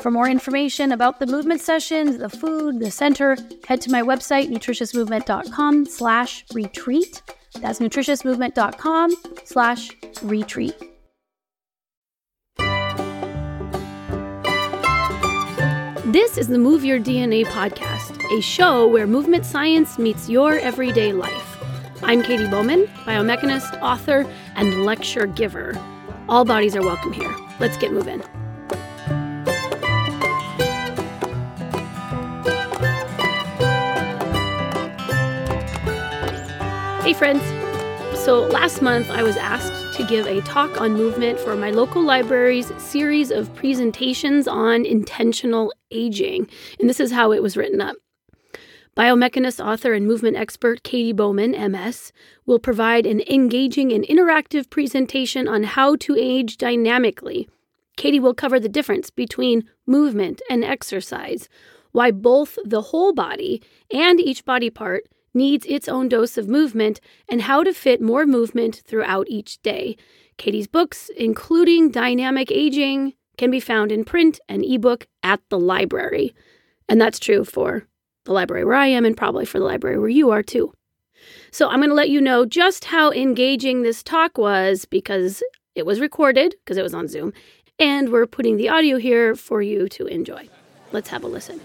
For more information about the movement sessions, the food, the center, head to my website, nutritiousmovement.com/retreat. That's nutritiousmovement.com/retreat. This is the Move Your DNA podcast, a show where movement science meets your everyday life. I'm Katie Bowman, biomechanist, author, and lecture giver. All bodies are welcome here. Let's get moving. Hey friends! So last month I was asked to give a talk on movement for my local library's series of presentations on intentional aging, and this is how it was written up. Biomechanist, author, and movement expert Katie Bowman, MS, will provide an engaging and interactive presentation on how to age dynamically. Katie will cover the difference between movement and exercise, why both the whole body and each body part needs its own dose of movement, and how to fit more movement throughout each day. Katie's books, including Dynamic Aging, can be found in print and ebook at the library. And that's true for the library where I am and probably for the library where you are too. So I'm going to let you know just how engaging this talk was because it was recorded, because it was on Zoom, and we're putting the audio here for you to enjoy. Let's have a listen.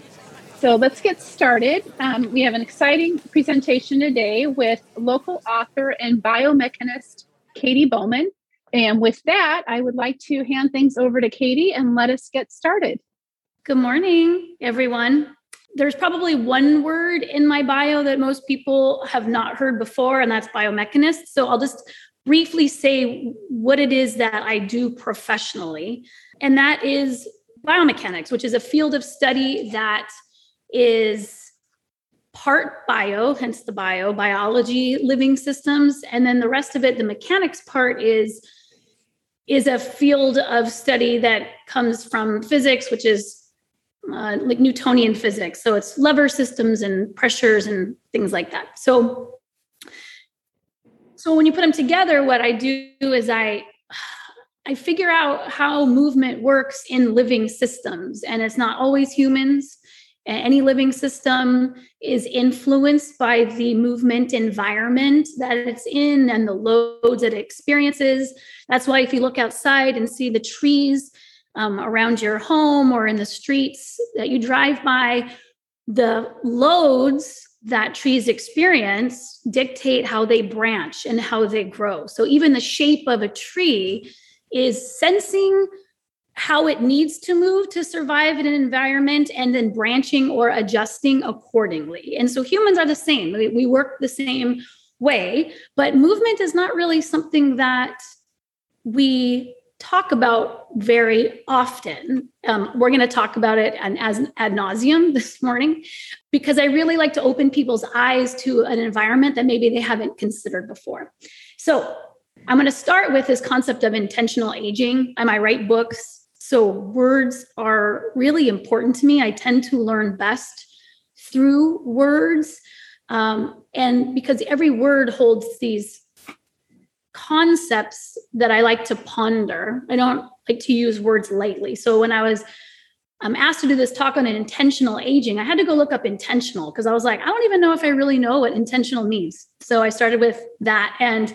So let's get started. We have an exciting presentation today with local author and biomechanist Katie Bowman. And with that, I would like to hand things over to Katie and let us get started. Good morning, everyone. There's probably one word in my bio that most people have not heard before, and that's biomechanist. So I'll just briefly say what it is that I do professionally. And that is biomechanics, which is a field of study that is part bio, hence the bio, biology, living systems. And then the rest of it, the mechanics part is a field of study that comes from physics, which is like Newtonian physics. So it's lever systems and pressures and things like that. So when you put them together, what I do is I figure out how movement works in living systems. And it's not always humans. Any living system is influenced by the movement environment that it's in and the loads that it experiences. That's why if you look outside and see the trees around your home or in the streets that you drive by, the loads that trees experience dictate how they branch and how they grow. So even the shape of a tree is sensing how it needs to move to survive in an environment and then branching or adjusting accordingly. And so humans are the same. We work the same way, but movement is not really something that we talk about very often. We're going to talk about it as ad nauseum this morning, because I really like to open people's eyes to an environment that maybe they haven't considered before. So I'm going to start with this concept of intentional aging. I write books, so words are really important to me. I tend to learn best through words. And because every word holds these concepts that I like to ponder. I don't like to use words lightly. So when I was asked to do this talk on intentional aging, I had to go look up intentional because I was like, I don't even know if I really know what intentional means. So I started with that. And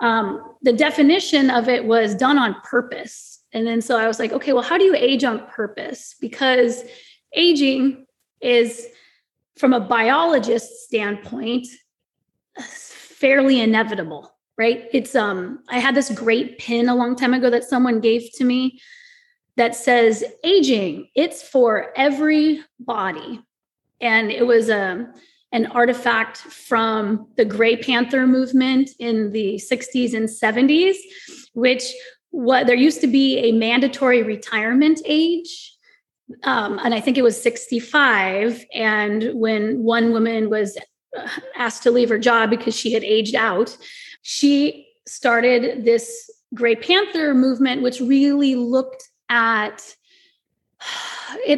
the definition of it was done on purpose. And then so I was like, okay, well, how do you age on purpose? Because aging is, from a biologist's standpoint, fairly inevitable, right? It's, I had this great pin a long time ago that someone gave to me that says aging, it's for every body. And it was an artifact from the Gray Panther movement in the 60s and 70s, which there used to be a mandatory retirement age. And I think it was 65. And when one woman was asked to leave her job because she had aged out, she started this Gray Panther movement, which really looked at, I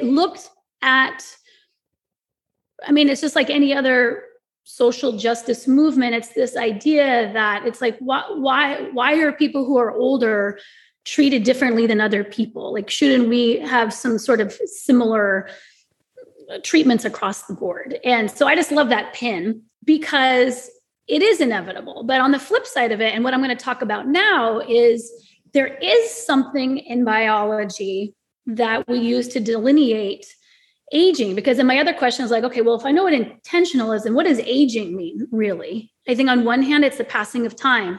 mean, it's just like any other social justice movement. It's this idea that it's like, why are people who are older treated differently than other people? Like, shouldn't we have some sort of similar treatments across the board? And so I just love that pin because it is inevitable. But on the flip side of it, and what I'm going to talk about now is there is something in biology that we use to delineate aging, because in my other question is like, okay, well, if I know what intentional is, and what does aging mean, really? I think on one hand, it's the passing of time.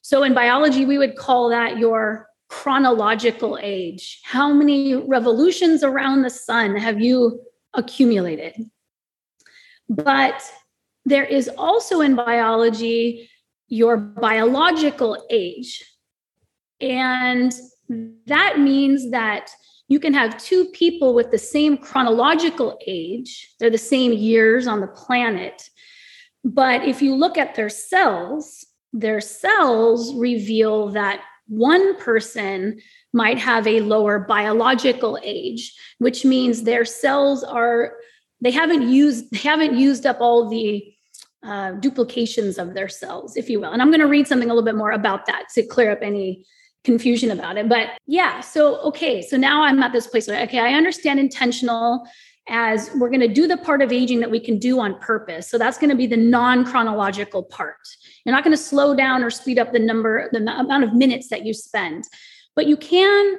So in biology, we would call that your chronological age. How many revolutions around the sun have you accumulated? But there is also in biology, your biological age. And that means that you can have two people with the same chronological age. They're the same years on the planet. But if you look at their cells reveal that one person might have a lower biological age, which means their cells are, they haven't used up all the duplications of their cells, if you will. And I'm going to read something a little bit more about that to clear up any confusion about it. But yeah, so now I'm at this place where, okay, I understand intentional as we're going to do the part of aging that we can do on purpose. So that's going to be the non-chronological part. You're not going to slow down or speed up the amount of minutes that you spend, but you can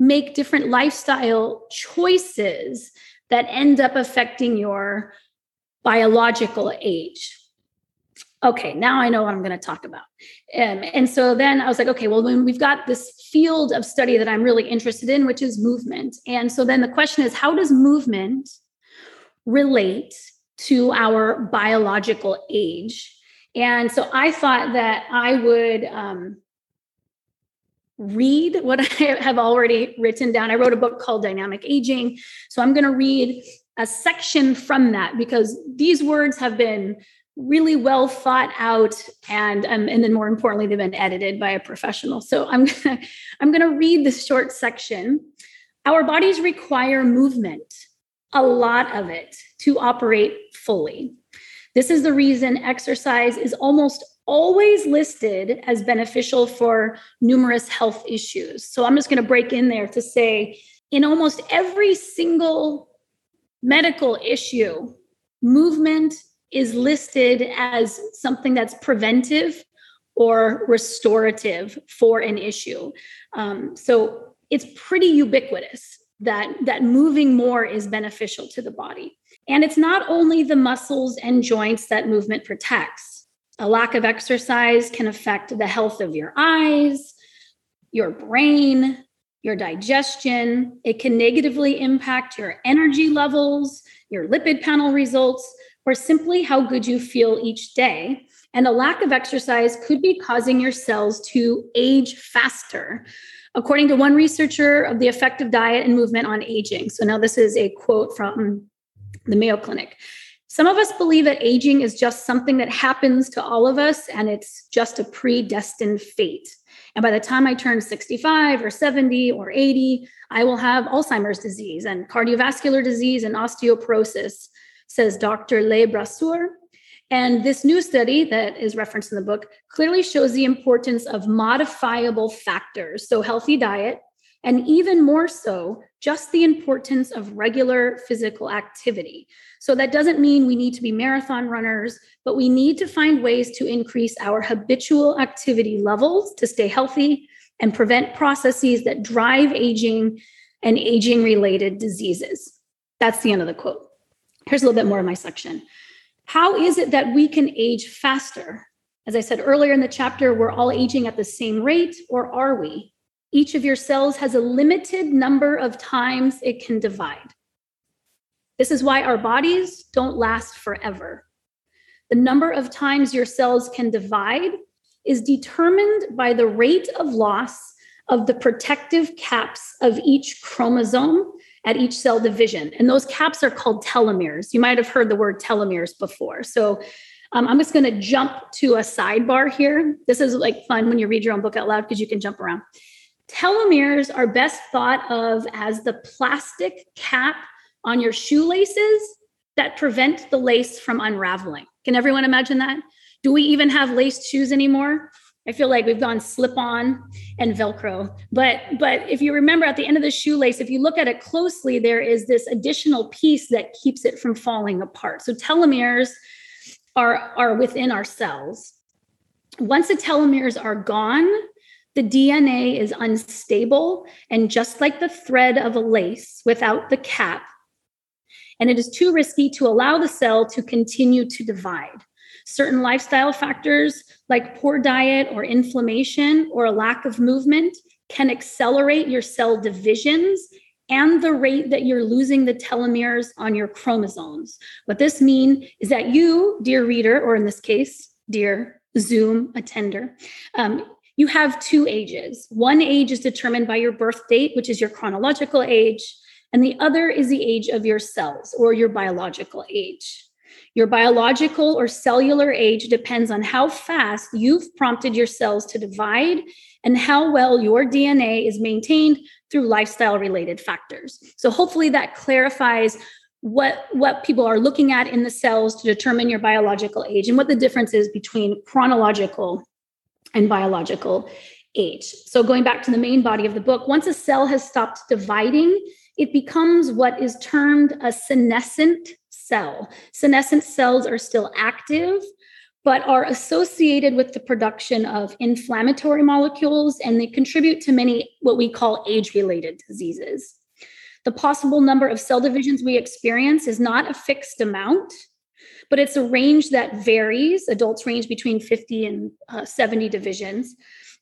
make different lifestyle choices that end up affecting your biological age. Okay, now I know what I'm going to talk about. And so then I was like, okay, well, we've got this field of study that I'm really interested in, which is movement. And so then the question is, how does movement relate to our biological age? And so I thought that I would read what I have already written down. I wrote a book called Dynamic Aging. So I'm going to read a section from that because these words have been really well thought out, and then more importantly, they've been edited by a professional. So I'm gonna read this short section. Our bodies require movement, a lot of it, to operate fully. This is the reason exercise is almost always listed as beneficial for numerous health issues. So I'm just gonna break in there to say, in almost every single medical issue, movement is listed as something that's preventive or restorative for an issue. So it's pretty ubiquitous that moving more is beneficial to the body. And it's not only the muscles and joints that movement protects. A lack of exercise can affect the health of your eyes, your brain, your digestion. It can negatively impact your energy levels, your lipid panel results, or simply how good you feel each day. And a lack of exercise could be causing your cells to age faster, according to one researcher of the effect of diet and movement on aging. So now this is a quote from the Mayo Clinic. Some of us believe that aging is just something that happens to all of us, and it's just a predestined fate. And by the time I turn 65 or 70 or 80, I will have Alzheimer's disease and cardiovascular disease and osteoporosis. says Dr. Le Brassour. And this new study that is referenced in the book clearly shows the importance of modifiable factors, so healthy diet, and even more so, just the importance of regular physical activity. So that doesn't mean we need to be marathon runners, but we need to find ways to increase our habitual activity levels to stay healthy and prevent processes that drive aging and aging-related diseases. That's the end of the quote. Here's a little bit more of my section. How is it that we can age faster? As I said earlier in the chapter, we're all aging at the same rate, or are we? Each of your cells has a limited number of times it can divide. This is why our bodies don't last forever. The number of times your cells can divide is determined by the rate of loss of the protective caps of each chromosome at each cell division. And those caps are called telomeres. You might have heard the word telomeres before. So I'm just going to jump to a sidebar here. This is like fun when you read your own book out loud because you can jump around. Telomeres are best thought of as the plastic cap on your shoelaces that prevent the lace from unraveling. Can everyone imagine that? Do we even have laced shoes anymore? I feel like we've gone slip-on and Velcro. But if you remember at the end of the shoelace, if you look at it closely, there is this additional piece that keeps it from falling apart. So telomeres are within our cells. Once the telomeres are gone, the DNA is unstable and just like the thread of a lace without the cap. And it is too risky to allow the cell to continue to divide. Certain lifestyle factors like poor diet or inflammation or a lack of movement can accelerate your cell divisions and the rate that you're losing the telomeres on your chromosomes. What this means is that you, dear reader, or in this case, dear Zoom attender, you have two ages. One age is determined by your birth date, which is your chronological age, and the other is the age of your cells or your biological age. Your biological or cellular age depends on how fast you've prompted your cells to divide and how well your DNA is maintained through lifestyle-related factors. So hopefully that clarifies what people are looking at in the cells to determine your biological age and what the difference is between chronological and biological age. So going back to the main body of the book, once a cell has stopped dividing, it becomes what is termed a senescent cell. Senescent cells are still active, but are associated with the production of inflammatory molecules, and they contribute to many what we call age-related diseases. The possible number of cell divisions we experience is not a fixed amount, but it's a range that varies. Adults range between 50 and 70 divisions.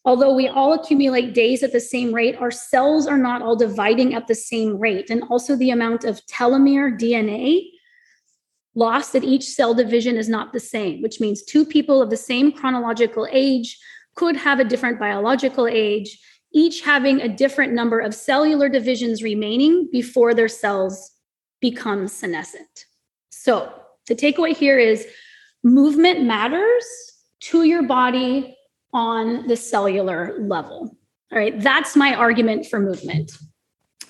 Although we all accumulate days at the same rate, our cells are not all dividing at the same rate. And also the amount of telomere DNA lost at each cell division is not the same, which means two people of the same chronological age could have a different biological age, each having a different number of cellular divisions remaining before their cells become senescent. So the takeaway here is movement matters to your body on the cellular level. All right, that's my argument for movement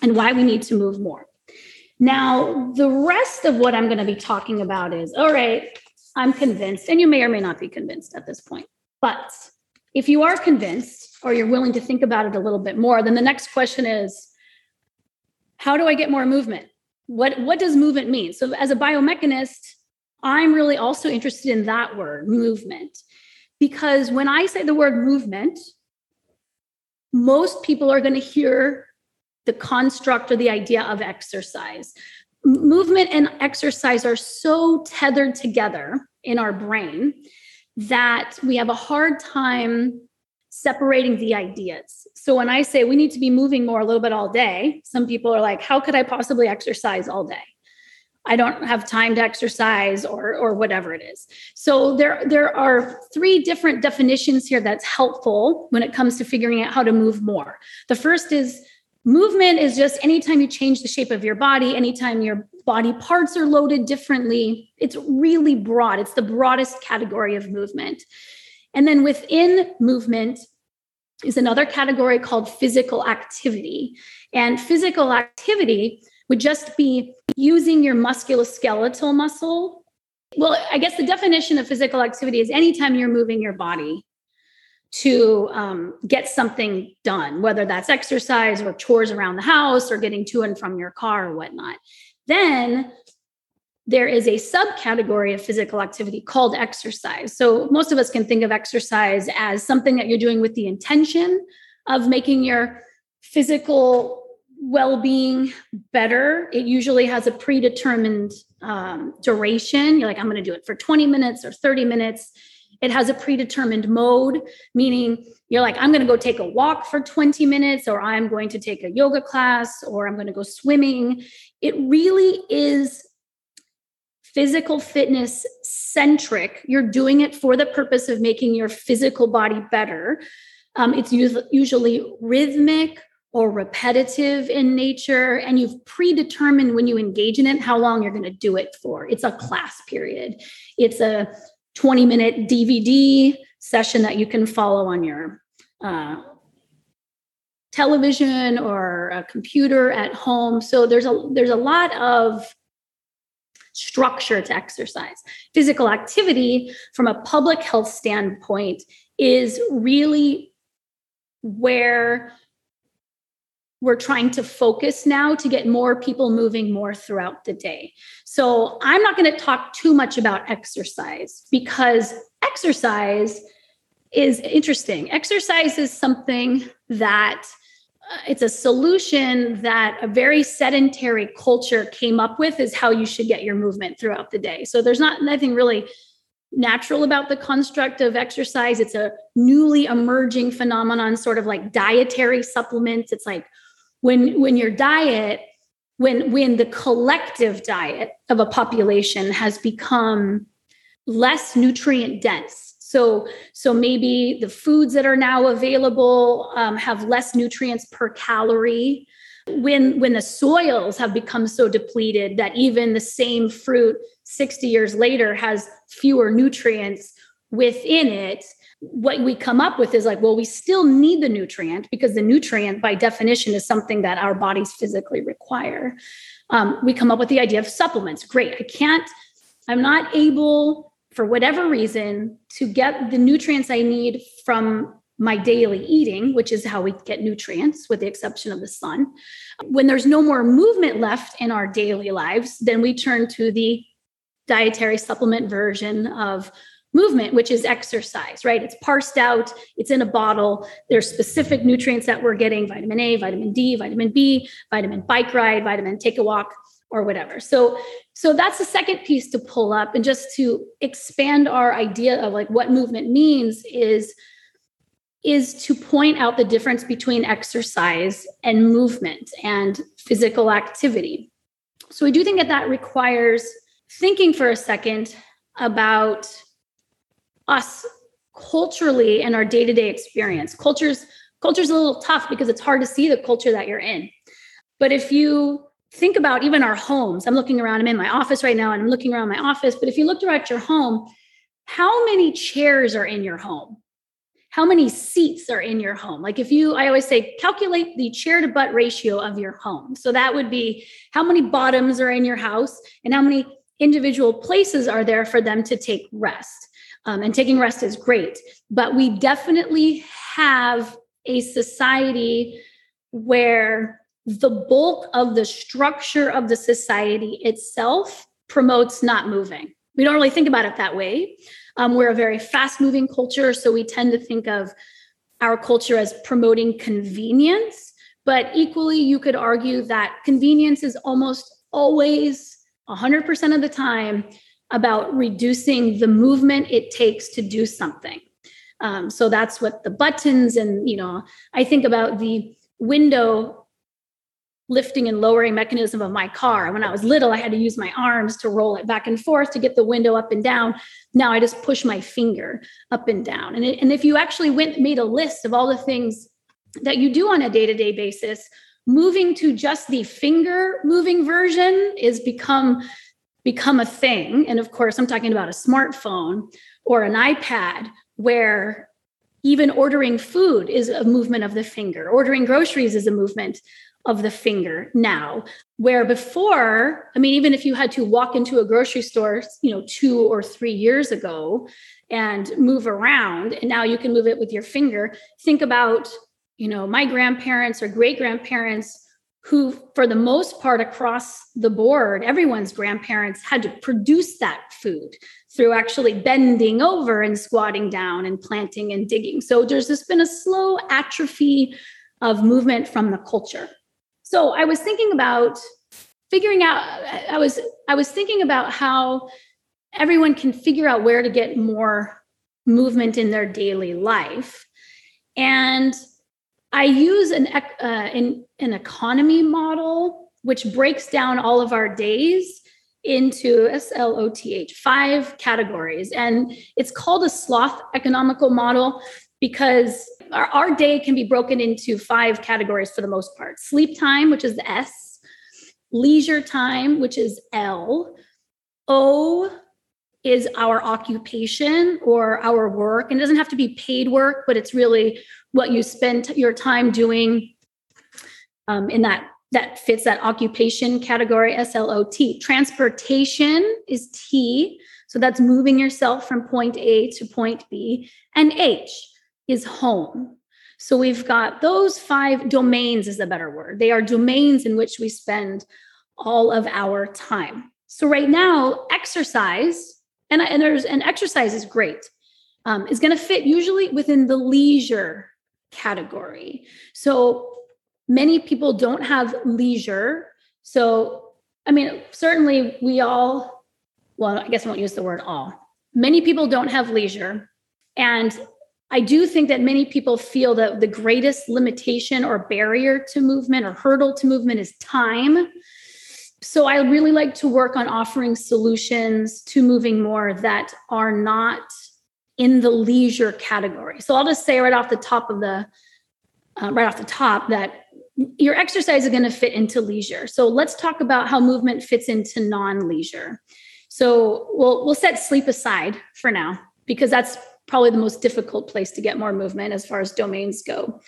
and why we need to move more. Now, the rest of what I'm going to be talking about is, all right, I'm convinced, and you may or may not be convinced at this point, but if you are convinced or you're willing to think about it a little bit more, then the next question is, how do I get more movement? What does movement mean? So as a biomechanist, I'm really also interested in that word, movement, because when I say the word movement, most people are going to hear the construct or the idea of exercise. Movement and exercise are so tethered together in our brain that we have a hard time separating the ideas. So when I say we need to be moving more a little bit all day, some people are like, how could I possibly exercise all day? I don't have time to exercise or whatever it is. So there are three different definitions here that's helpful when it comes to figuring out how to move more. The first is movement is just anytime you change the shape of your body, anytime your body parts are loaded differently. It's really broad. It's the broadest category of movement. And then within movement is another category called physical activity. And physical activity would just be using your musculoskeletal muscle. Well, I guess the definition of physical activity is anytime you're moving your body to get something done, whether that's exercise or chores around the house or getting to and from your car or whatnot. Then there is a subcategory of physical activity called exercise. So most of us can think of exercise as something that you're doing with the intention of making your physical well-being better. It usually has a predetermined duration. You're like, I'm going to do it for 20 minutes or 30 minutes. It has a predetermined mode, meaning you're like, I'm going to go take a walk for 20 minutes, or I'm going to take a yoga class, or I'm going to go swimming. It really is physical fitness centric. You're doing it for the purpose of making your physical body better. It's usually rhythmic or repetitive in nature, and you've predetermined when you engage in it how long you're going to do it for. It's a class period. It's a 20-minute DVD session that you can follow on your television or a computer at home. So there's a lot of structure to exercise. Physical activity, from a public health standpoint, is really where we're trying to focus now to get more people moving more throughout the day. So I'm not going to talk too much about exercise, because exercise is interesting. Exercise is something that it's a solution that a very sedentary culture came up with, is how you should get your movement throughout the day. So there's nothing really natural about the construct of exercise. It's a newly emerging phenomenon, sort of like dietary supplements. It's like when your diet, when the collective diet of a population has become less nutrient dense. So maybe the foods that are now available have less nutrients per calorie. When the soils have become so depleted that even the same fruit 60 years later has fewer nutrients within it, what we come up with is like, well, we still need the nutrient, because the nutrient by definition is something that our bodies physically require. We come up with the idea of supplements. Great. I'm not able for whatever reason, to get the nutrients I need from my daily eating, which is how we get nutrients with the exception of the sun. When there's no more movement left in our daily lives, then we turn to the dietary supplement version of movement, which is exercise, right? It's parsed out. It's in a bottle. There's specific nutrients that we're getting: vitamin A, vitamin D, vitamin B, vitamin bike ride, vitamin take a walk, or whatever. So that's the second piece to pull up, and just to expand our idea of like what movement means is to point out the difference between exercise and movement and physical activity. So we do think that requires thinking for a second about us culturally and our day-to-day experience. Culture's a little tough because it's hard to see the culture that you're in. But if you think about even our homes. I'm looking around. I'm in my office right now, and I'm looking around my office. But if you looked around your home, how many chairs are in your home? How many seats are in your home? Like I always say, calculate the chair to butt ratio of your home. So that would be how many bottoms are in your house and how many individual places are there for them to take rest. And taking rest is great. But we definitely have a society where the bulk of the structure of the society itself promotes not moving. We don't really think about it that way. We're a very fast-moving culture, so we tend to think of our culture as promoting convenience. But equally, you could argue that convenience is almost always, 100% of the time, about reducing the movement it takes to do something. So that's what the buttons and, I think about the window lifting and lowering mechanism of my car. When I was little, I had to use my arms to roll it back and forth to get the window up and down. Now I just push my finger up and down. And if you actually made a list of all the things that you do on a day-to-day basis, moving to just the finger moving version is become a thing. And of course, I'm talking about a smartphone or an iPad, where even ordering food is a movement of the finger. Ordering groceries is a movement of the finger now, where before, I mean, even if you had to walk into a grocery store, 2 or 3 years ago and move around, and now you can move it with your finger. Think about, my grandparents or great grandparents who, for the most part, across the board, everyone's grandparents had to produce that food through actually bending over and squatting down and planting and digging. So there's just been a slow atrophy of movement from the culture. So I was thinking about I was thinking about how everyone can figure out where to get more movement in their daily life. And I use an economy model, which breaks down all of our days into SLOTH, 5 categories. And it's called a SLOTH economical model because our day can be broken into 5 categories for the most part. Sleep time, which is the S, leisure time, which is L, O is our occupation or our work. And it doesn't have to be paid work, but it's really what you spend your time doing, in that fits that occupation category, SLOT. Transportation is T. So that's moving yourself from point A to point B. And H is home. So we've got those 5 domains is a better word. They are domains in which we spend all of our time. So right now, exercise, and exercise is great, is going to fit usually within the leisure category. So many people don't have leisure. So, certainly I guess I won't use the word all. Many people don't have leisure. And I do think that many people feel that the greatest limitation or barrier to movement or hurdle to movement is time. So I really like to work on offering solutions to moving more that are not in the leisure category. So I'll just say right off the top that your exercise is going to fit into leisure. So let's talk about how movement fits into non-leisure. So we'll set sleep aside for now, because that's probably the most difficult place to get more movement as far as domains go.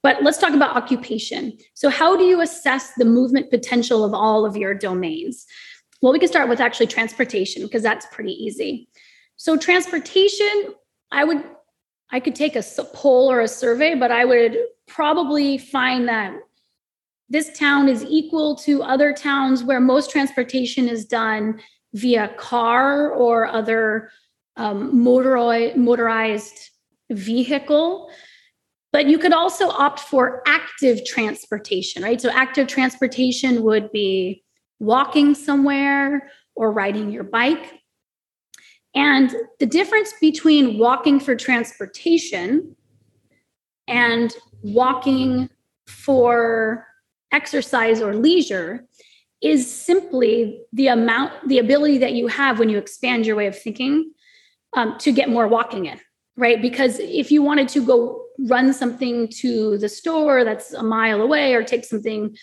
But let's talk about occupation. So how do you assess the movement potential of all of your domains? Well, we can start with actually transportation, because that's pretty easy. So transportation, I could take a poll or a survey, but I would probably find that this town is equal to other towns where most transportation is done via car or other motorized vehicle. But you could also opt for active transportation, right? So active transportation would be walking somewhere or riding your bike. And the difference between walking for transportation and walking for exercise or leisure is simply the ability that you have when you expand your way of thinking, to get more walking in, right? Because if you wanted to go run something to the store that's a mile away, or take something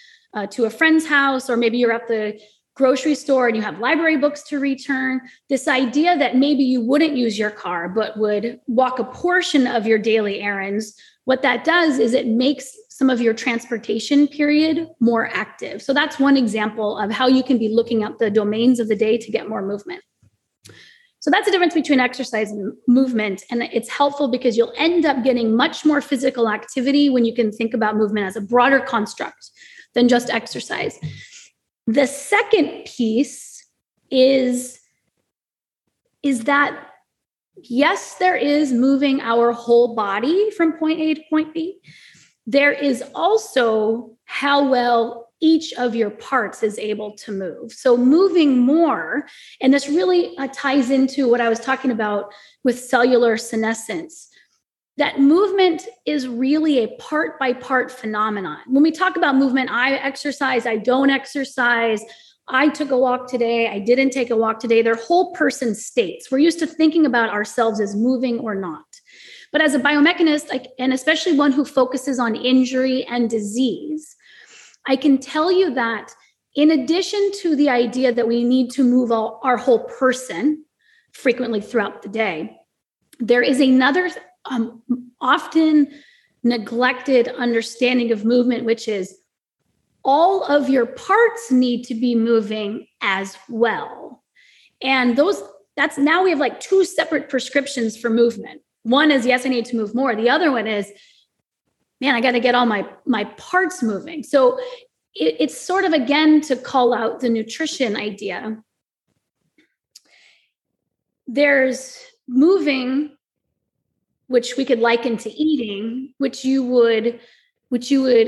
to a friend's house, or maybe you're at the grocery store and you have library books to return, this idea that maybe you wouldn't use your car, but would walk a portion of your daily errands, what that does is it makes some of your transportation period more active. So that's one example of how you can be looking at the domains of the day to get more movement. So that's the difference between exercise and movement. And it's helpful because you'll end up getting much more physical activity when you can think about movement as a broader construct than just exercise. The second piece is that, yes, there is moving our whole body from point A to point B. There is also how well each of your parts is able to move. So moving more, and this really ties into what I was talking about with cellular senescence, that movement is really a part by part phenomenon. When we talk about movement, I exercise, I don't exercise, I took a walk today, I didn't take a walk today, they're whole person states. We're used to thinking about ourselves as moving or not. But as a biomechanist, and especially one who focuses on injury and disease, I can tell you that in addition to the idea that we need to move our whole person frequently throughout the day, there is another often neglected understanding of movement, which is all of your parts need to be moving as well. And that's now we have like two separate prescriptions for movement. One is, yes, I need to move more. The other one is, man, I got to get all my parts moving. So it's sort of, again, to call out the nutrition idea. There's moving, which we could liken to eating, which you would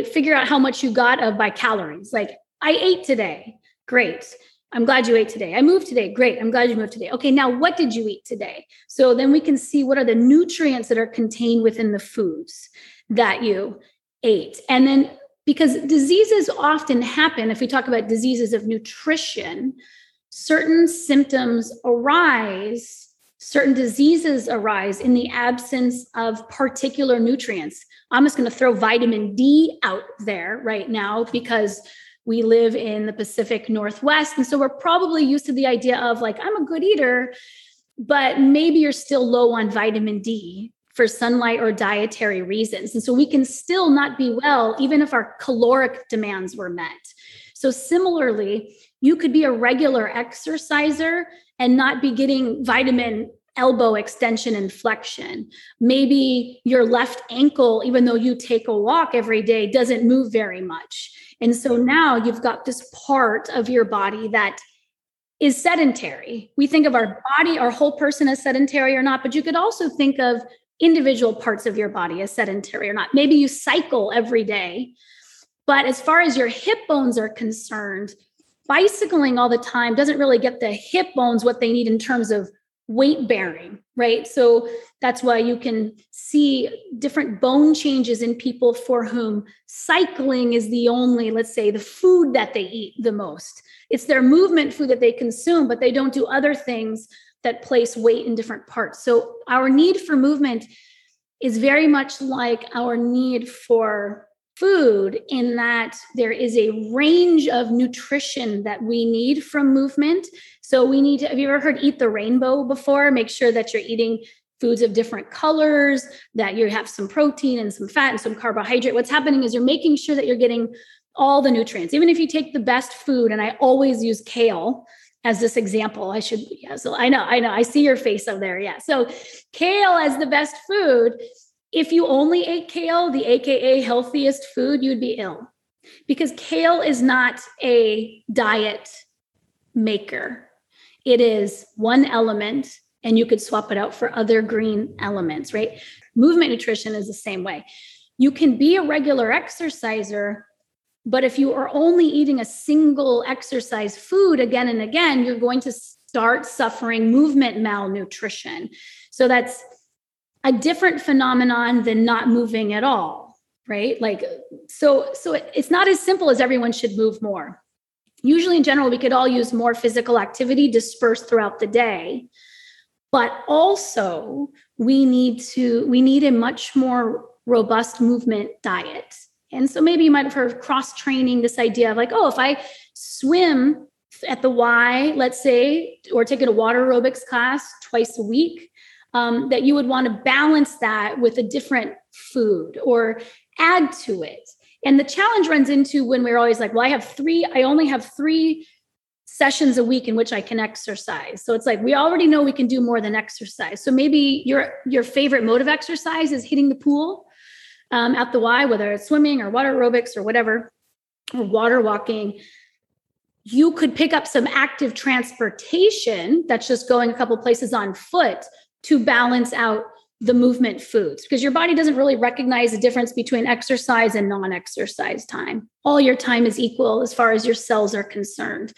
figure out how much you got of by calories. Like, I ate today. Great. I'm glad you ate today. I moved today. Great. I'm glad you moved today. Okay. Now, what did you eat today? So then we can see what are the nutrients that are contained within the foods that you ate. And then, because diseases often happen, if we talk about diseases of nutrition, certain symptoms arise, certain diseases arise in the absence of particular nutrients. I'm just going to throw vitamin D out there right now because we live in the Pacific Northwest. And so we're probably used to the idea of like, I'm a good eater, but maybe you're still low on vitamin D for sunlight or dietary reasons. And so we can still not be well, even if our caloric demands were met. So similarly, you could be a regular exerciser and not be getting vitamin elbow extension and flexion. Maybe your left ankle, even though you take a walk every day, doesn't move very much. And so now you've got this part of your body that is sedentary. We think of our body, our whole person as sedentary or not, but you could also think of individual parts of your body as sedentary or not. Maybe you cycle every day, but as far as your hip bones are concerned, bicycling all the time doesn't really get the hip bones what they need in terms of weight bearing, right? So that's why you can see different bone changes in people for whom cycling is the only, let's say, the food that they eat the most. It's their movement food that they consume, but they don't do other things that place weight in different parts. So our need for movement is very much like our need for food, in that there is a range of nutrition that we need from movement. So we need to, have you ever heard eat the rainbow before? Make sure that you're eating foods of different colors, that you have some protein and some fat and some carbohydrate. What's happening is you're making sure that you're getting all the nutrients. Even if you take the best food, and I always use kale as this example, I know, I see your face over there. Yeah. So kale as the best food. If you only ate kale, the AKA healthiest food, you'd be ill, because kale is not a diet maker. It is one element, and you could swap it out for other green elements, right? Movement nutrition is the same way. You can be a regular exerciser, but if you are only eating a single exercise food again and again, you're going to start suffering movement malnutrition. So that's a different phenomenon than not moving at all, right? Like, so it's not as simple as everyone should move more. Usually in general, we could all use more physical activity dispersed throughout the day, but also we need a much more robust movement diet. And so maybe you might've heard of cross-training, this idea of like, oh, if I swim at the Y, let's say, or take a water aerobics class twice a week, that you would want to balance that with a different food or add to it. And the challenge runs into when we're always like, well, I only have three sessions a week in which I can exercise. So it's like, we already know we can do more than exercise. So maybe your favorite mode of exercise is hitting the pool at the Y, whether it's swimming or water aerobics or whatever, or water walking. You could pick up some active transportation that's just going a couple places on foot to balance out the movement foods, because your body doesn't really recognize the difference between exercise and non-exercise time. All your time is equal as far as your cells are concerned.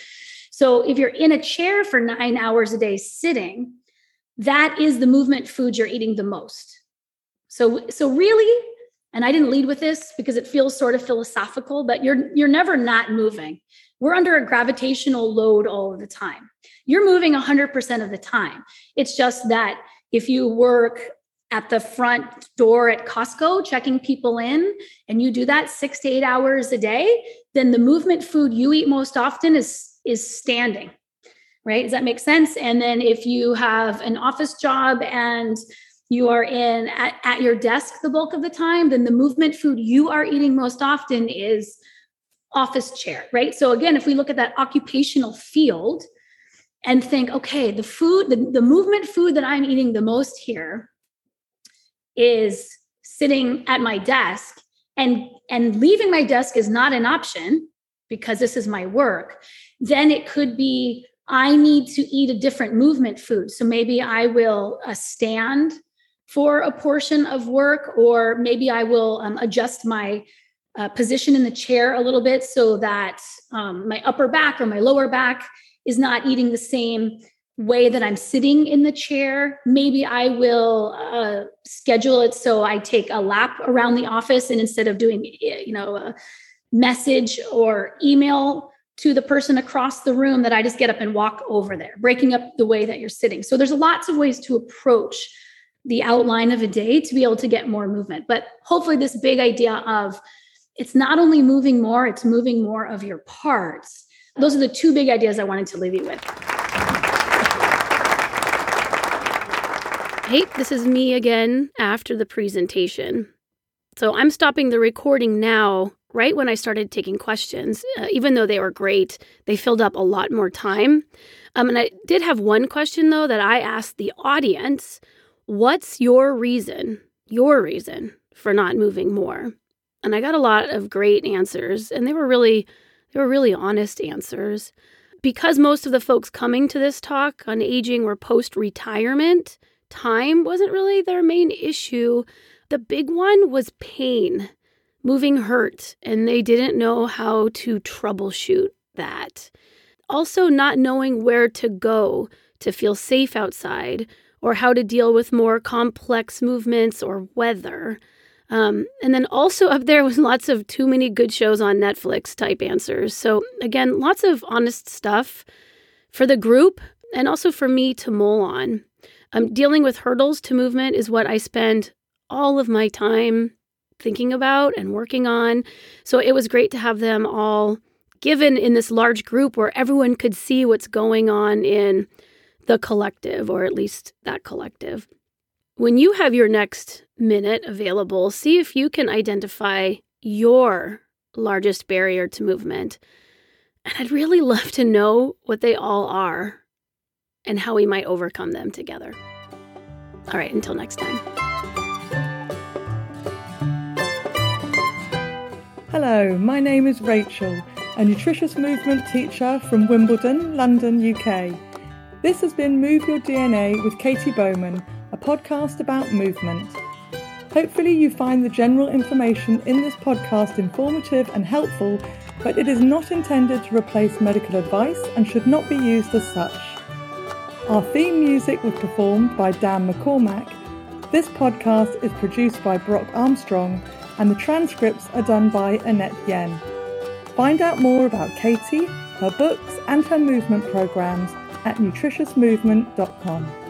So if you're in a chair for 9 hours a day sitting, that is the movement food you're eating the most. So really, and I didn't lead with this because it feels sort of philosophical, but you're never not moving. We're under a gravitational load all of the time. You're moving 100% of the time. It's just that if you work at the front door at Costco, checking people in, and you do that 6 to 8 hours a day, then the movement food you eat most often is standing, right? Does that make sense? And then if you have an office job and you are in at your desk the bulk of the time, then the movement food you are eating most often is office chair, right? So again, if we look at that occupational field and think, okay, the food, the movement food that I'm eating the most here is sitting at my desk, and leaving my desk is not an option because this is my work, then it could be I need to eat a different movement food. So maybe I will stand for a portion of work, or maybe I will adjust my position in the chair a little bit so that my upper back or my lower back is not eating the same way that I'm sitting in the chair. Maybe I will schedule it so I take a lap around the office, and instead of doing, a message or email to the person across the room, that I just get up and walk over there, breaking up the way that you're sitting. So there's lots of ways to approach the outline of a day to be able to get more movement. But hopefully this big idea of it's not only moving more, it's moving more of your parts. Those are the two big ideas I wanted to leave you with. Hey, this is me again after the presentation. So I'm stopping the recording now. Right when I started taking questions, even though they were great, they filled up a lot more time. And I did have one question, though, that I asked the audience, what's your reason for not moving more? And I got a lot of great answers, and they were really honest answers. Because most of the folks coming to this talk on aging were post-retirement, time wasn't really their main issue. The big one was pain. Moving hurt, and they didn't know how to troubleshoot that. Also, not knowing where to go to feel safe outside, or how to deal with more complex movements or weather. And then also up there was lots of too many good shows on Netflix type answers. So again, lots of honest stuff for the group and also for me to mull on. Dealing with hurdles to movement is what I spend all of my time thinking about and working on. So it was great to have them all given in this large group where everyone could see what's going on in the collective, or at least that collective. When you have your next minute available, see if you can identify your largest barrier to movement. And I'd really love to know what they all are and how we might overcome them together. All right, until next time. Hello, my name is Rachel, a nutritious movement teacher from Wimbledon, London, UK. This has been Move Your DNA with Katie Bowman, a podcast about movement. Hopefully you find the general information in this podcast informative and helpful, but it is not intended to replace medical advice and should not be used as such. Our theme music was performed by Dan McCormack. This podcast is produced by Brock Armstrong, and the transcripts are done by Annette Yen. Find out more about Katie, her books, and her movement programs at nutritiousmovement.com.